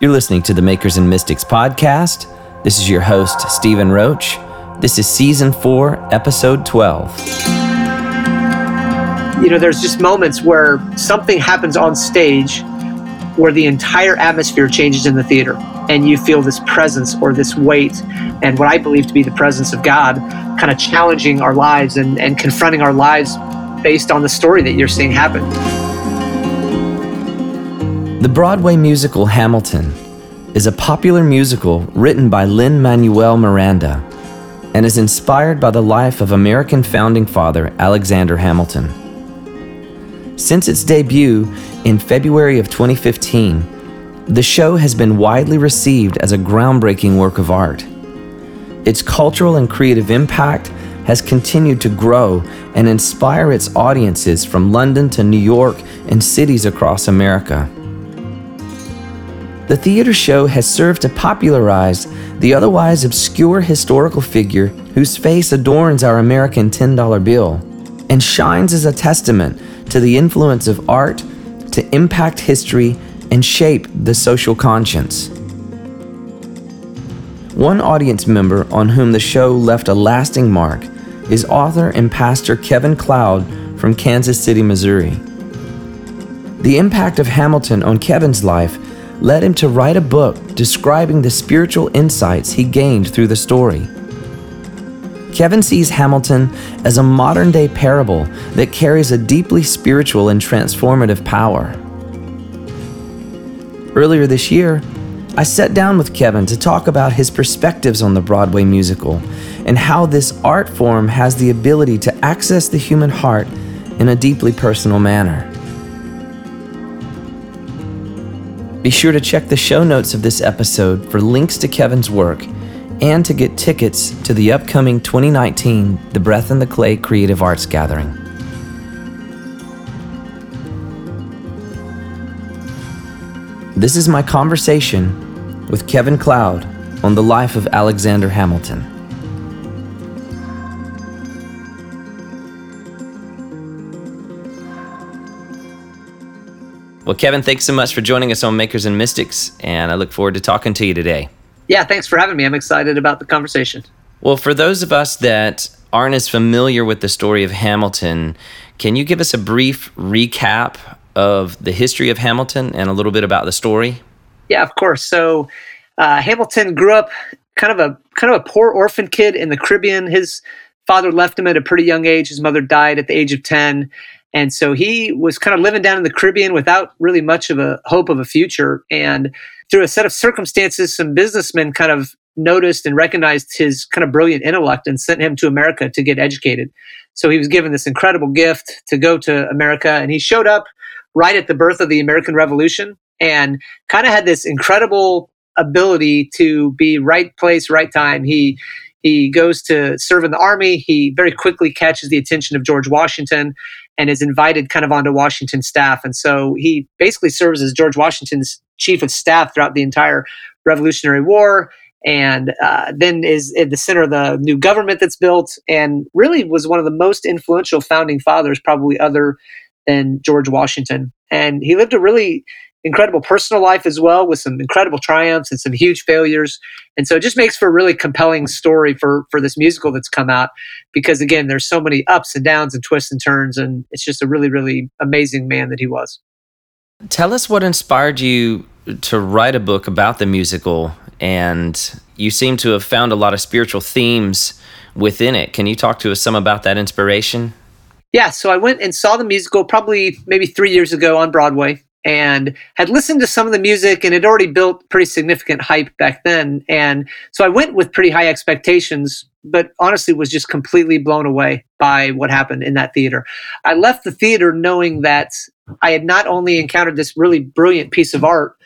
You're listening to the Makers and Mystics podcast. This is your host, Stephen Roach. This is Season 4, Episode 12. You know, there's just moments where something happens on stage where the entire atmosphere changes in the theater, and you feel this presence or this weight, and what I believe to be the presence of God, kind of challenging our lives and confronting our lives based on the story that you're seeing happen. The Broadway musical Hamilton is a popular musical written by Lin-Manuel Miranda and is inspired by the life of American founding father Alexander Hamilton. Since its debut in February of 2015, the show has been widely received as a groundbreaking work of art. Its cultural and creative impact has continued to grow and inspire its audiences from London to New York and cities across America. The theater show has served to popularize the otherwise obscure historical figure whose face adorns our American $10 bill and shines as a testament to the influence of art to impact history and shape the social conscience. One audience member on whom the show left a lasting mark is author and pastor Kevin Cloud from Kansas City, Missouri. The impact of Hamilton on Kevin's life led him to write a book describing the spiritual insights he gained through the story. Kevin sees Hamilton as a modern-day parable that carries a deeply spiritual and transformative power. Earlier this year, I sat down with Kevin to talk about his perspectives on the Broadway musical and how this art form has the ability to access the human heart in a deeply personal manner. Be sure to check the show notes of this episode for links to Kevin's work and to get tickets to the upcoming 2019 The Breath in the Clay Creative Arts Gathering. This is my conversation with Kevin Cloud on the life of Alexander Hamilton. Well, Kevin, thanks so much for joining us on Makers and Mystics, and I look forward to talking to you today. Yeah, thanks for having me. I'm excited about the conversation. Well, for those of us that aren't as familiar with the story of Hamilton, can you give us a brief recap of the history of Hamilton and a little bit about the story? Yeah, of course. So Hamilton grew up kind of a poor orphan kid in the Caribbean. His father left him at a pretty young age. His mother died at the age of 10. And so he was kind of living down in the Caribbean without really much of a hope of a future. And through a set of circumstances, some businessmen kind of noticed and recognized his kind of brilliant intellect and sent him to America to get educated. So he was given this incredible gift to go to America. And he showed up right at the birth of the American Revolution and kind of had this incredible ability to be right place, right time. He goes to serve in the army. He very quickly catches the attention of George Washington and is invited kind of onto Washington's staff. And so he basically serves as George Washington's chief of staff throughout the entire Revolutionary War, and then is at the center of the new government that's built, and really was one of the most influential founding fathers, probably other than George Washington. And he lived a really incredible personal life as well, with some incredible triumphs and some huge failures. And so it just makes for a really compelling story for this musical that's come out, because again, there's so many ups and downs and twists and turns, and it's just a really, really amazing man that he was. Tell us what inspired you to write a book about the musical, and you seem to have found a lot of spiritual themes within it. Can you talk to us some about that inspiration? Yeah, so I went and saw the musical probably maybe 3 years ago on Broadway, and had listened to some of the music, and had already built pretty significant hype back then. And so I went with pretty high expectations, but honestly was just completely blown away by what happened in that theater. I left the theater knowing that I had not only encountered this really brilliant piece of art,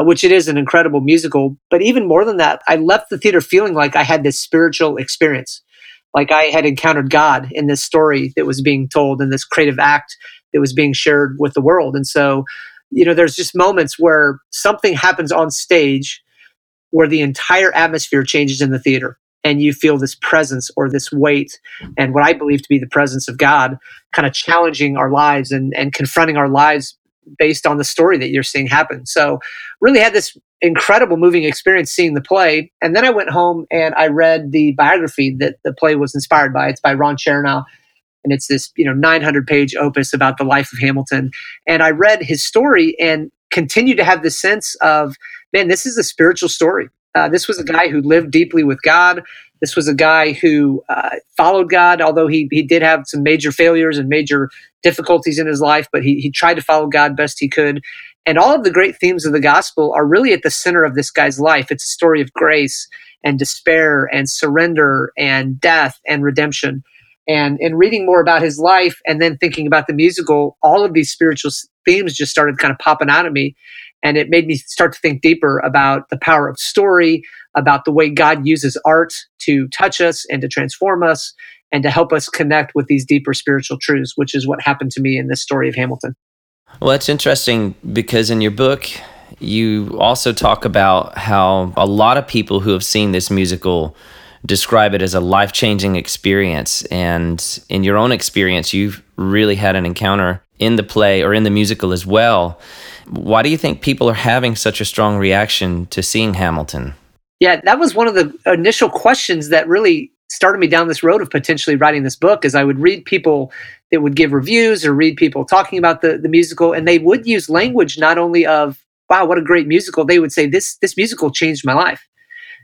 which it is an incredible musical, but even more than that, I left the theater feeling like I had this spiritual experience, like I had encountered God in this story that was being told, in this creative act that was being shared with the world. And so, you know, there's just moments where something happens on stage where the entire atmosphere changes in the theater, and you feel this presence or this weight, and what I believe to be the presence of God, kind of challenging our lives and confronting our lives based on the story that you're seeing happen. So really had this incredible moving experience seeing the play. And then I went home and I read the biography that the play was inspired by. It's by Ron Chernow. And it's this, 900-page opus about the life of Hamilton. And I read his story and continued to have this sense of, man, this is a spiritual story. This was a guy who lived deeply with God. This was a guy who followed God, although he did have some major failures and major difficulties in his life, but he tried to follow God best he could. And all of the great themes of the gospel are really at the center of this guy's life. It's a story of grace and despair and surrender and death and redemption. And in reading more about his life and then thinking about the musical, all of these spiritual themes just started kind of popping out of me. And it made me start to think deeper about the power of story, about the way God uses art to touch us and to transform us and to help us connect with these deeper spiritual truths, which is what happened to me in this story of Hamilton. Well, that's interesting because in your book, you also talk about how a lot of people who have seen this musical describe it as a life-changing experience. And in your own experience, you've really had an encounter in the play or in the musical as well. Why do you think people are having such a strong reaction to seeing Hamilton? Yeah, that was one of the initial questions that really started me down this road of potentially writing this book, is I would read people that would give reviews or read people talking about the musical, and they would use language not only of, wow, what a great musical. They would say, this musical changed my life.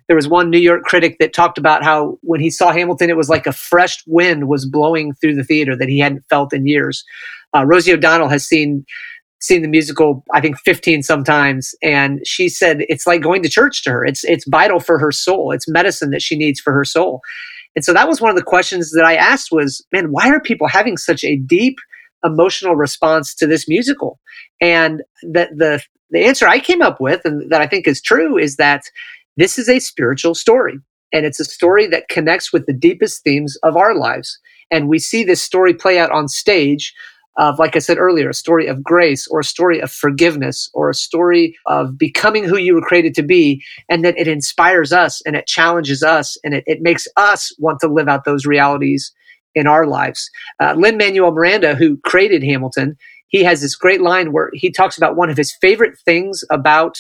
There was one New York critic that talked about how when he saw Hamilton, it was like a fresh wind was blowing through the theater that he hadn't felt in years. Rosie O'Donnell has seen the musical, I think, 15 sometimes. And she said it's like going to church to her. It's vital for her soul. It's medicine that she needs for her soul. And so that was one of the questions that I asked was, man, why are people having such a deep emotional response to this musical? And the answer I came up with, and that I think is true, is that this is a spiritual story. And it's a story that connects with the deepest themes of our lives. And we see this story play out on stage of, like I said earlier, a story of grace or a story of forgiveness or a story of becoming who you were created to be, and that it inspires us and it challenges us and it makes us want to live out those realities in our lives. Lin-Manuel Miranda, who created Hamilton, he has this great line where he talks about one of his favorite things about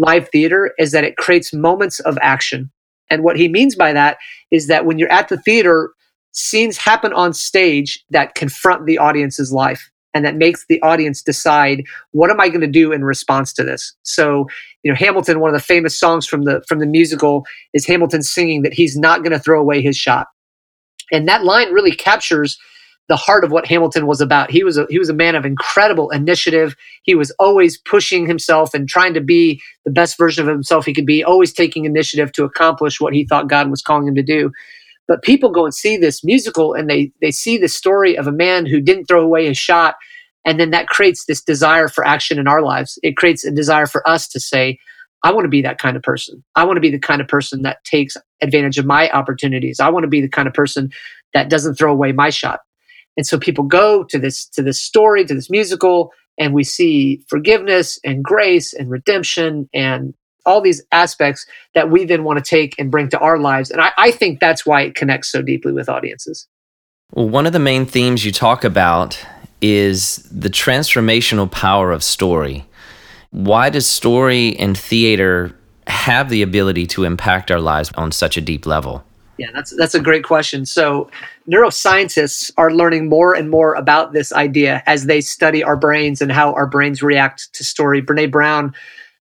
live theater is that it creates moments of action. And what he means by that is that when you're at the theater, scenes happen on stage that confront the audience's life and that makes the audience decide, what am I going to do in response to this? So, Hamilton, one of the famous songs from the musical is Hamilton singing that he's not going to throw away his shot. And that line really captures the heart of what Hamilton was about. He was a man of incredible initiative. He was always pushing himself and trying to be the best version of himself he could be, always taking initiative to accomplish what he thought God was calling him to do. But people go and see this musical and they see the story of a man who didn't throw away his shot. And then that creates this desire for action in our lives. It creates a desire for us to say, I want to be that kind of person. I want to be the kind of person that takes advantage of my opportunities. I want to be the kind of person that doesn't throw away my shot. And so people go to this story, to this musical, and we see forgiveness and grace and redemption and all these aspects that we then want to take and bring to our lives. And I think that's why it connects so deeply with audiences. Well, one of the main themes you talk about is the transformational power of story. Why does story and theater have the ability to impact our lives on such a deep level? Yeah, that's a great question. So neuroscientists are learning more and more about this idea as they study our brains and how our brains react to story. Brené Brown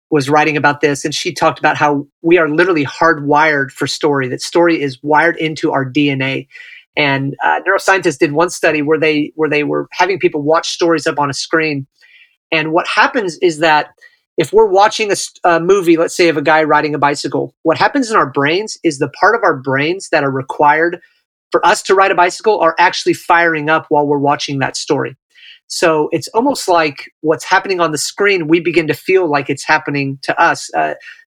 was writing about this, and she talked about how we are literally hardwired for story, that story is wired into our DNA. And neuroscientists did one study where they were having people watch stories up on a screen. And what happens is that if we're watching a movie, let's say of a guy riding a bicycle, what happens in our brains is the part of our brains that are required for us to ride a bicycle are actually firing up while we're watching that story. So it's almost like what's happening on the screen, we begin to feel like it's happening to us.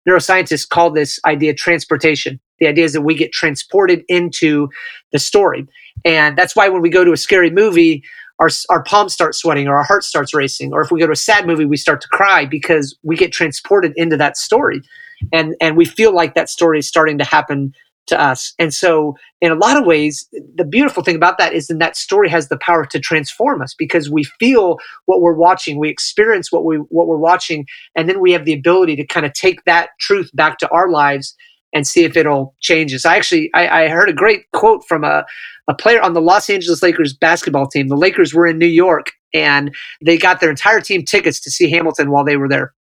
Neuroscientists call this idea transportation. The idea is that we get transported into the story. And that's why when we go to a scary movie, our palms start sweating or our heart starts racing. Or if we go to a sad movie, we start to cry because we get transported into that story. And we feel like that story is starting to happen to us. And so in a lot of ways, the beautiful thing about that is then that story has the power to transform us, because we feel what we're watching, we experience what we're watching, and then we have the ability to kind of take that truth back to our lives and see if it'll change us. I heard a great quote from a player on the Los Angeles Lakers basketball team. The Lakers were in New York, and they got their entire team tickets to see Hamilton while they were there.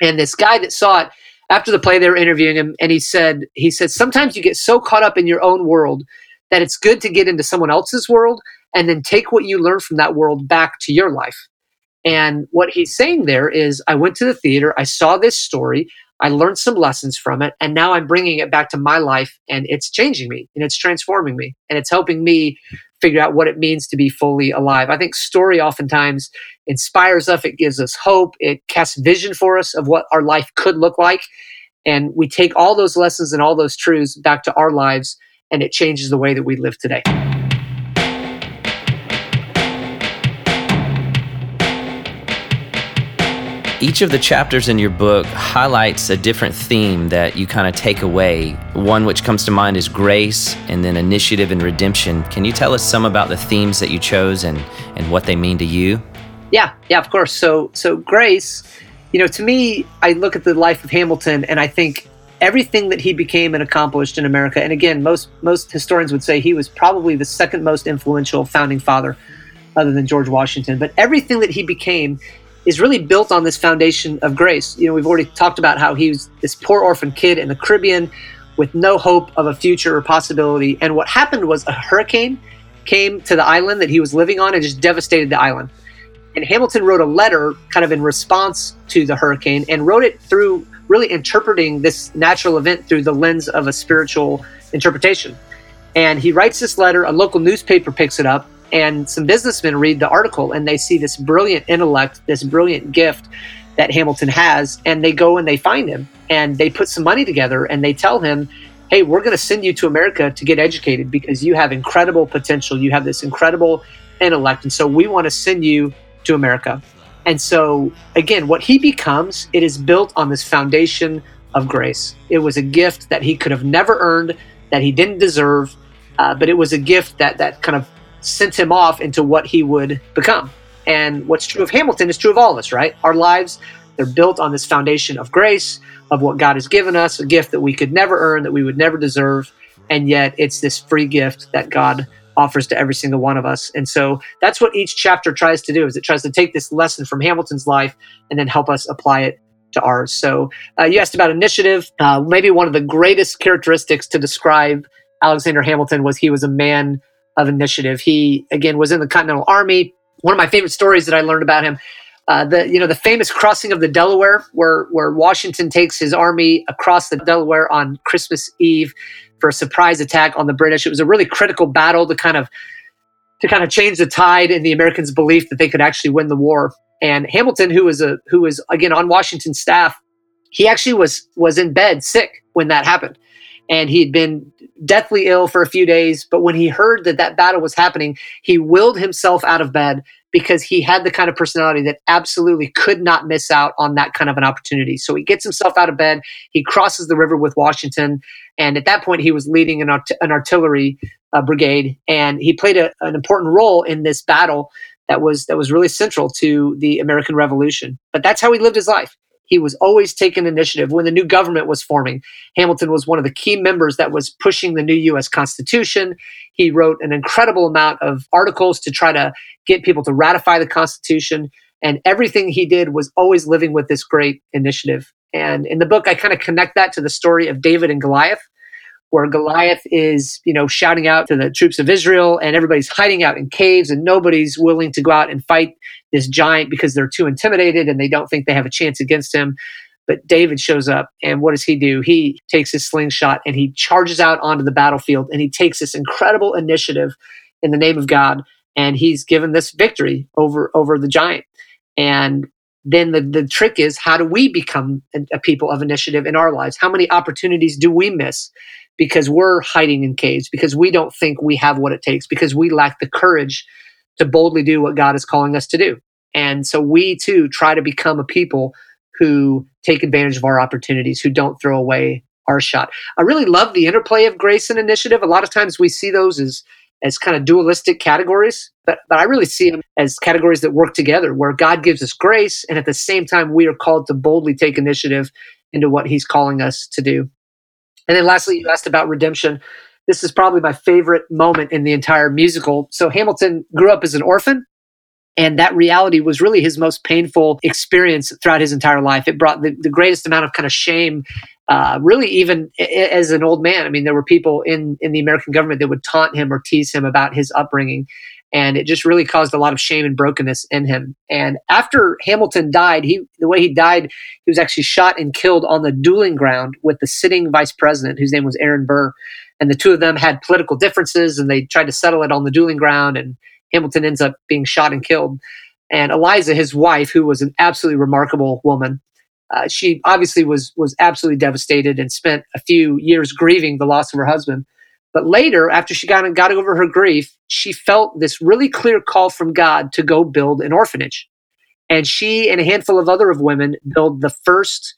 And this guy that saw it, after the play, they were interviewing him, and he said, sometimes you get so caught up in your own world that it's good to get into someone else's world and then take what you learn from that world back to your life. And what he's saying there is, I went to the theater, I saw this story, I learned some lessons from it, and now I'm bringing it back to my life, and it's changing me, and it's transforming me, and it's helping me figure out what it means to be fully alive. I think story oftentimes inspires us, it gives us hope, it casts vision for us of what our life could look like, and we take all those lessons and all those truths back to our lives, and it changes the way that we live today. Each of the chapters in your book highlights a different theme that you kind of take away. One which comes to mind is grace, and then initiative and redemption. Can you tell us some about the themes that you chose and what they mean to you? Yeah, of course. So grace, to me, I look at the life of Hamilton and I think everything that he became and accomplished in America, and again, most historians would say he was probably the second most influential founding father other than George Washington, but everything that he became is really built on this foundation of grace. We've already talked about how he was this poor orphan kid in the Caribbean with no hope of a future or possibility. And what happened was a hurricane came to the island that he was living on and just devastated the island. And Hamilton wrote a letter kind of in response to the hurricane, and wrote it through really interpreting this natural event through the lens of a spiritual interpretation. And he writes this letter, a local newspaper picks it up, and some businessmen read the article, and they see this brilliant intellect, this brilliant gift that Hamilton has, and they go and they find him, and they put some money together, and they tell him, hey, we're going to send you to America to get educated because you have incredible potential. You have this incredible intellect, and so we want to send you to America. And so, again, what he becomes, it is built on this foundation of grace. It was a gift that he could have never earned, that he didn't deserve, but it was a gift that kind of sent him off into what he would become. And what's true of Hamilton is true of all of us, right? Our lives, they're built on this foundation of grace, of what God has given us, a gift that we could never earn, that we would never deserve. And yet it's this free gift that God offers to every single one of us. And so that's what each chapter tries to do, is it tries to take this lesson from Hamilton's life and then help us apply it to ours. So you asked about initiative. Maybe one of the greatest characteristics to describe Alexander Hamilton was he was a man of initiative. He, again, was in the Continental Army. One of my favorite stories that I learned about him, the famous crossing of the Delaware, where Washington takes his army across the Delaware on Christmas Eve for a surprise attack on the British. It was a really critical battle to kind of change the tide in the Americans' belief that they could actually win the war. And Hamilton, who was again on Washington's staff, he actually was in bed sick when that happened. And he had been deathly ill for a few days. But when he heard that battle was happening, he willed himself out of bed because he had the kind of personality that absolutely could not miss out on that kind of an opportunity. So he gets himself out of bed. He crosses the river with Washington. And at that point, he was leading an artillery brigade. And he played an important role in this battle that was really central to the American Revolution. But that's how he lived his life. He was always taking initiative. When the new government was forming, Hamilton was one of the key members that was pushing the new U.S. Constitution. He wrote an incredible amount of articles to try to get people to ratify the Constitution. And everything he did was always living with this great initiative. And in the book, I kind of connect that to the story of David and Goliath, where Goliath is, shouting out to the troops of Israel, and everybody's hiding out in caves, and nobody's willing to go out and fight this giant because they're too intimidated and they don't think they have a chance against him. But David shows up, and what does he do? He takes his slingshot and he charges out onto the battlefield, and he takes this incredible initiative in the name of God, and he's given this victory over the giant. And then the trick is, how do we become a people of initiative in our lives? How many opportunities do we miss because we're hiding in caves, because we don't think we have what it takes, because we lack the courage to boldly do what God is calling us to do? And so we too try to become a people who take advantage of our opportunities, who don't throw away our shot. I really love the interplay of grace and initiative. A lot of times we see those as kind of dualistic categories, but I really see them as categories that work together, where God gives us grace, and at the same time, we are called to boldly take initiative into what he's calling us to do. And then lastly, you asked about redemption. This is probably my favorite moment in the entire musical. So Hamilton grew up as an orphan, and that reality was really his most painful experience throughout his entire life. It brought the greatest amount of kind of shame, really even as an old man. I mean, there were people in the American government that would taunt him or tease him about his upbringing, and it just really caused a lot of shame and brokenness in him. And after Hamilton died, he was actually shot and killed on the dueling ground with the sitting vice president, whose name was Aaron Burr. And the two of them had political differences, and they tried to settle it on the dueling ground, and Hamilton ends up being shot and killed. And Eliza, his wife, who was an absolutely remarkable woman, she obviously was absolutely devastated and spent a few years grieving the loss of her husband. But later, after she got over her grief, she felt this really clear call from God to go build an orphanage. And she and a handful of other women build the first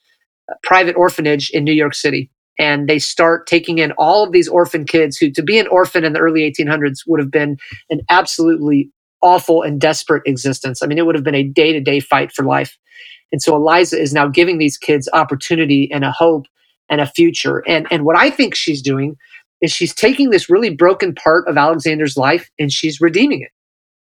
private orphanage in New York City. And they start taking in all of these orphan kids who, to be an orphan in the early 1800s would have been an absolutely awful and desperate existence. I mean, it would have been a day-to-day fight for life. And so Eliza is now giving these kids opportunity and a hope and a future. And what I think she's doing is she's taking this really broken part of Alexander's life and she's redeeming it.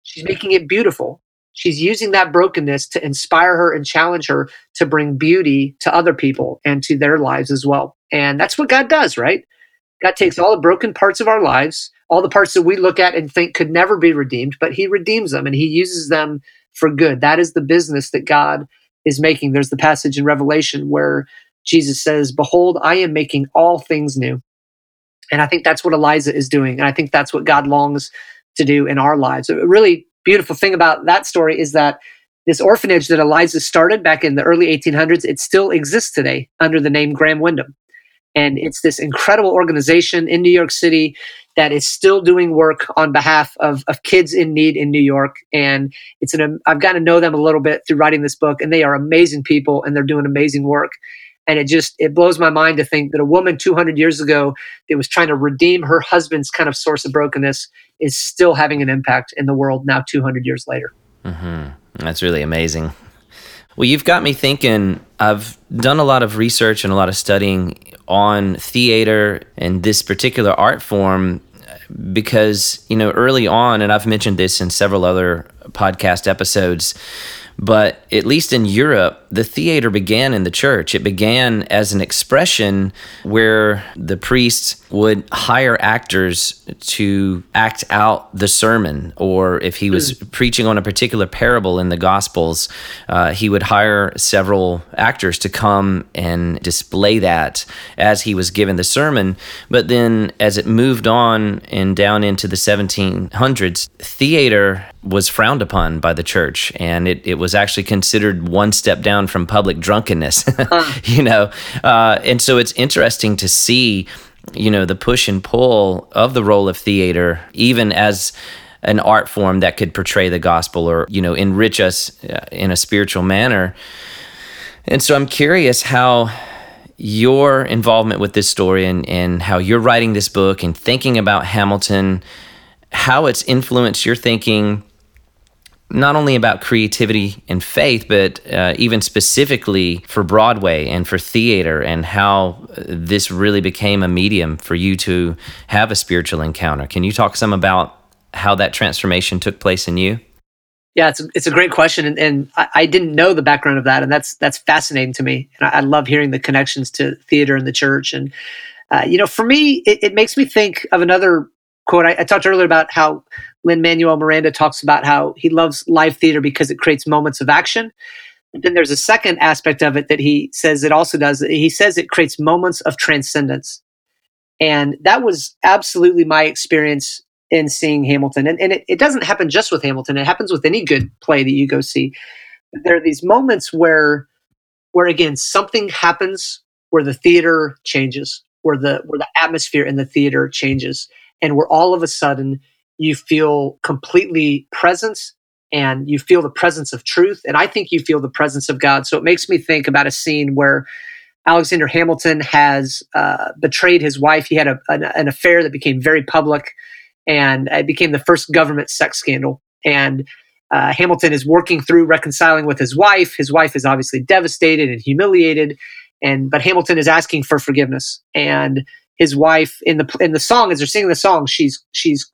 She's making it beautiful. She's using that brokenness to inspire her and challenge her to bring beauty to other people and to their lives as well. And that's what God does, right? God takes all the broken parts of our lives, all the parts that we look at and think could never be redeemed, but he redeems them and he uses them for good. That is the business that God is making. There's the passage in Revelation where Jesus says, "Behold, I am making all things new." And I think that's what Eliza is doing. And I think that's what God longs to do in our lives. It really beautiful thing about that story is that this orphanage that Eliza started back in the early 1800s, it still exists today under the name Graham Windham. And it's this incredible organization in New York City that is still doing work on behalf of kids in need in New York. And I've gotten to know them a little bit through writing this book, and they are amazing people and they're doing amazing work. And it blows my mind to think that a woman 200 years ago that was trying to redeem her husband's kind of source of brokenness is still having an impact in the world now 200 years later. Mm-hmm. That's really amazing. Well, you've got me thinking. I've done a lot of research and a lot of studying on theater and this particular art form because, you know, early on, and I've mentioned this in several other podcast episodes, but at least in Europe, the theater began in the church. It began as an expression where the priests would hire actors to act out the sermon, or if he was preaching on a particular parable in the Gospels, he would hire several actors to come and display that as he was given the sermon. But then as it moved on and down into the 1700s, theater was frowned upon by the church, and it was actually considered one step down from public drunkenness, and so it's interesting to see, you know, the push and pull of the role of theater, even as an art form that could portray the gospel or, you know, enrich us in a spiritual manner. And so I'm curious how your involvement with this story and how you're writing this book and thinking about Hamilton, how it's influenced your thinking, not only about creativity and faith, but even specifically for Broadway and for theater, and how this really became a medium for you to have a spiritual encounter. Can you talk some about how that transformation took place in you? Yeah, it's a great question, and I didn't know the background of that, and that's fascinating to me. And I love hearing the connections to theater and the church. And for me, it makes me think of another quote. I talked earlier about how Lin-Manuel Miranda talks about how he loves live theater because it creates moments of action. But then there's a second aspect of it that he says it also does. He says it creates moments of transcendence. And that was absolutely my experience in seeing Hamilton. And it doesn't happen just with Hamilton. It happens with any good play that you go see. But there are these moments where again, something happens where the theater changes, where the atmosphere in the theater changes, and where all of a sudden you feel completely present, and you feel the presence of truth, and I think you feel the presence of God. So it makes me think about a scene where Alexander Hamilton has betrayed his wife. He had an affair that became very public, and it became the first government sex scandal. And Hamilton is working through reconciling with his wife. His wife is obviously devastated and humiliated, but Hamilton is asking for forgiveness. And his wife, in the song, as they're singing the song, she's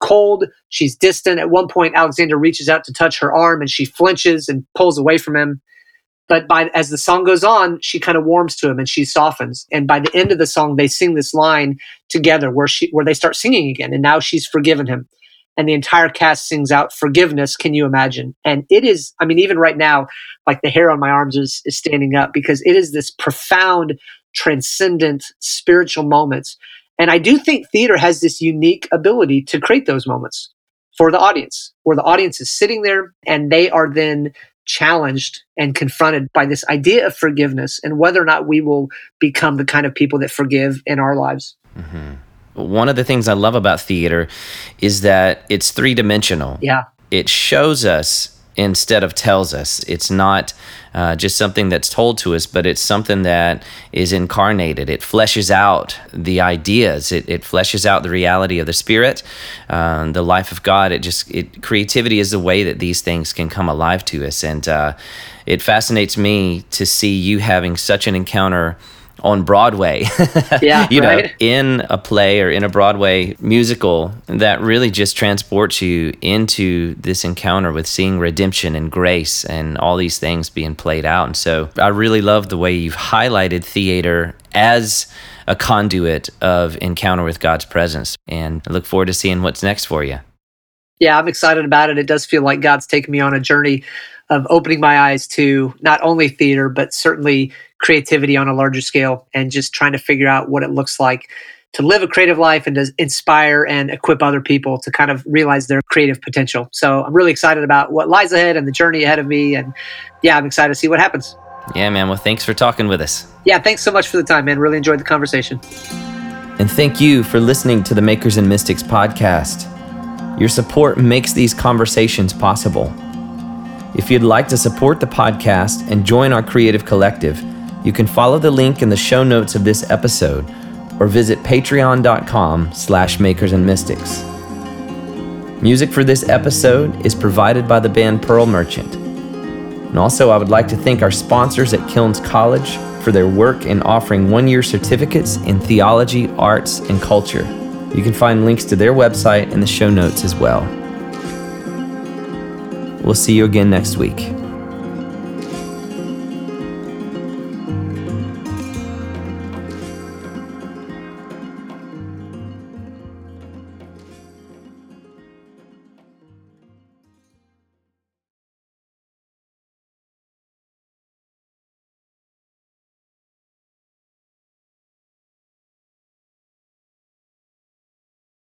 cold, she's distant. At one point, Alexander reaches out to touch her arm, and she flinches and pulls away from him. But as the song goes on, she kind of warms to him and she softens. And by the end of the song, they sing this line together where they start singing again. And now she's forgiven him. And the entire cast sings out forgiveness. Can you imagine? And it is, I mean, even right now, like the hair on my arms is standing up, because it is this profound, transcendent, spiritual moments. And I do think theater has this unique ability to create those moments for the audience, where the audience is sitting there and they are then challenged and confronted by this idea of forgiveness and whether or not we will become the kind of people that forgive in our lives. Mm-hmm. One of the things I love about theater is that it's three-dimensional. Yeah. It shows us instead of tells us. It's not just something that's told to us, but it's something that is incarnated. It fleshes out the ideas. It fleshes out the reality of the spirit, the life of God. Creativity is the way that these things can come alive to us. And it fascinates me to see you having such an encounter on Broadway, yeah, you know, right? In a play or in a Broadway musical that really just transports you into this encounter with seeing redemption and grace and all these things being played out. And so I really love the way you've highlighted theater as a conduit of encounter with God's presence. And I look forward to seeing what's next for you. Yeah, I'm excited about it. It does feel like God's taken me on a journey of opening my eyes to not only theater, but certainly creativity on a larger scale, and just trying to figure out what it looks like to live a creative life and to inspire and equip other people to kind of realize their creative potential. So I'm really excited about what lies ahead and the journey ahead of me. And yeah, I'm excited to see what happens. Yeah, man. Well, thanks for talking with us. Yeah, thanks so much for the time, man. Really enjoyed the conversation. And thank you for listening to the Makers and Mystics podcast. Your support makes these conversations possible. If you'd like to support the podcast and join our creative collective, you can follow the link in the show notes of this episode or visit patreon.com/makersandmystics. Music for this episode is provided by the band Pearl Merchant. And also I would like to thank our sponsors at Kilns College for their work in offering one-year certificates in theology, arts, and culture. You can find links to their website in the show notes as well. We'll see you again next week.